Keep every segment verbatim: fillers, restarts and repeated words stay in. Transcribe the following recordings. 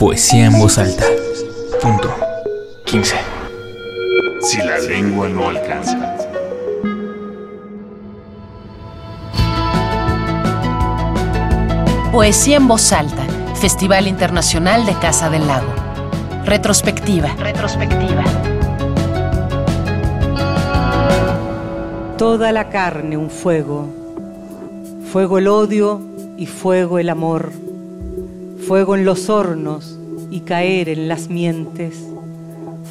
Poesía en voz alta. Punto quince. Si la lengua no alcanza. Poesía en voz alta. Festival Internacional de Casa del Lago. Retrospectiva. Retrospectiva. Toda la carne un fuego. Fuego el odio y fuego el amor. Fuego en los hornos y caer en las mientes.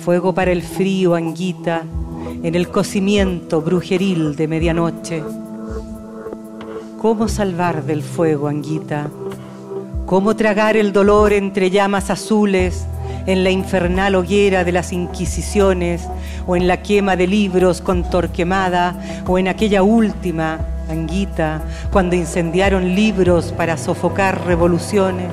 Fuego para el frío, anguita, en el cocimiento brujeril de medianoche. ¿Cómo salvar del fuego, anguita? ¿Cómo tragar el dolor entre llamas azules, en la infernal hoguera de las Inquisiciones, o en la quema de libros con Torquemada, o en aquella última, anguita, cuando incendiaron libros para sofocar revoluciones?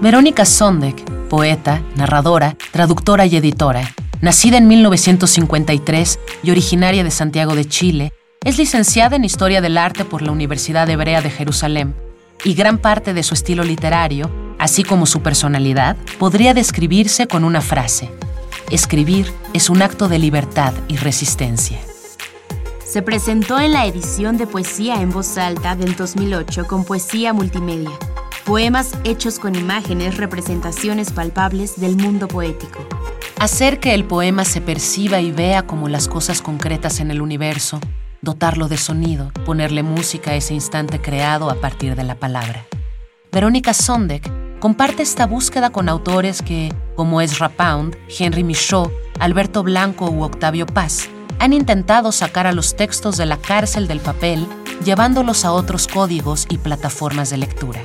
Verónica Zondek, poeta, narradora, traductora y editora, nacida en mil novecientos cincuenta y tres y originaria de Santiago de Chile, es licenciada en Historia del Arte por la Universidad Hebrea de Jerusalén, y gran parte de su estilo literario, así como su personalidad, podría describirse con una frase: escribir es un acto de libertad y resistencia. Se presentó en la edición de Poesía en Voz Alta del dos mil ocho con Poesía Multimedia, poemas hechos con imágenes, representaciones palpables del mundo poético. Hacer que el poema se perciba y vea como las cosas concretas en el universo, dotarlo de sonido, ponerle música a ese instante creado a partir de la palabra. Verónica Zondek comparte esta búsqueda con autores que, como Ezra Pound, Henry Michaud, Alberto Blanco u Octavio Paz, han intentado sacar a los textos de la cárcel del papel, llevándolos a otros códigos y plataformas de lectura.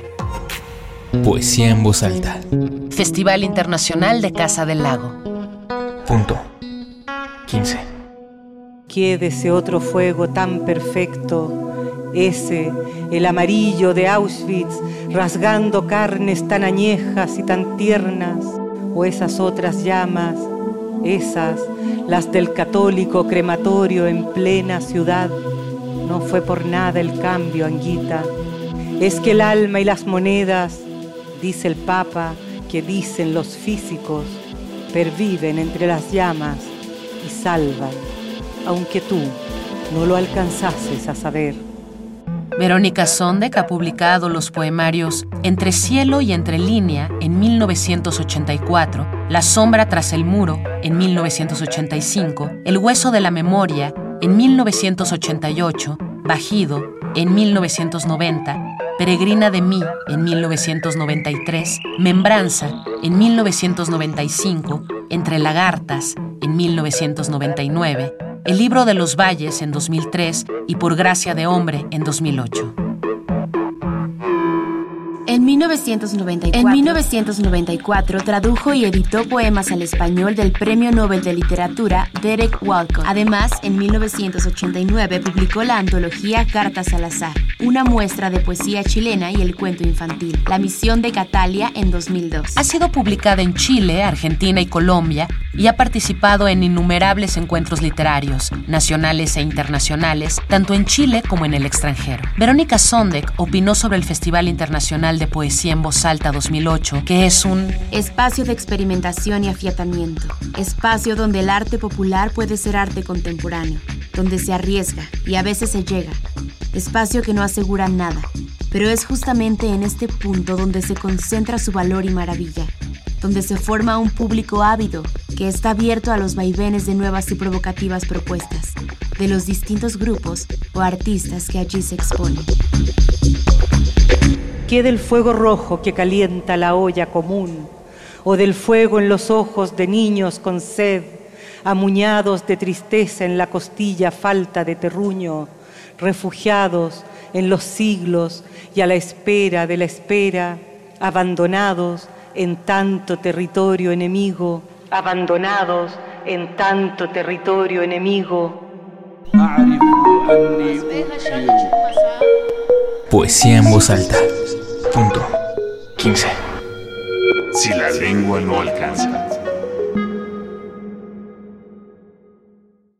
Poesía en voz alta. Festival Internacional de Casa del Lago. Punto quince. Quédese otro fuego tan perfecto, ese, el amarillo de Auschwitz, rasgando carnes tan añejas y tan tiernas, o esas otras llamas, esas, las del católico crematorio en plena ciudad. No fue por nada el cambio, anguita. Es que el alma y las monedas, dice el Papa, que dicen los físicos, perviven entre las llamas y salvan, aunque tú no lo alcanzases a saber. Verónica Zondek ha publicado los poemarios Entre cielo y entre línea en mil novecientos ochenta y cuatro, La sombra tras el muro en mil novecientos ochenta y cinco, El hueso de la memoria en mil novecientos ochenta y ocho, Bajido en mil novecientos noventa, Peregrina de mí en mil novecientos noventa y tres, Membranza en mil novecientos noventa y cinco, Entre lagartas en mil novecientos noventa y nueve, El libro de los valles en dos mil tres y Por gracia de hombre en dos mil ocho. En mil novecientos noventa y cuatro, en mil novecientos noventa y cuatro tradujo y editó poemas al español del Premio Nobel de Literatura Derek Walcott. Además, en mil novecientos ochenta y nueve publicó la antología Cartas al Azar, una muestra de poesía chilena y el cuento infantil, La misión de Catalia, en dos mil dos. Ha sido publicada en Chile, Argentina y Colombia, y ha participado en innumerables encuentros literarios, nacionales e internacionales, tanto en Chile como en el extranjero. Verónica Zondek opinó sobre el Festival Internacional de Poesía en Voz Alta dos mil ocho, que es un espacio de experimentación y afiatamiento, espacio donde el arte popular puede ser arte contemporáneo, donde se arriesga y a veces se llega, espacio que no asegura nada, pero es justamente en este punto donde se concentra su valor y maravilla, donde se forma un público ávido que está abierto a los vaivenes de nuevas y provocativas propuestas, de los distintos grupos o artistas que allí se exponen. ¿Qué del fuego rojo que calienta la olla común, o del fuego en los ojos de niños con sed, amuñados de tristeza en la costilla falta de terruño, refugiados en los siglos y a la espera de la espera, abandonados en tanto territorio enemigo, abandonados en tanto territorio enemigo? Poesía en voz alta. Punto quince. Si la lengua no alcanza.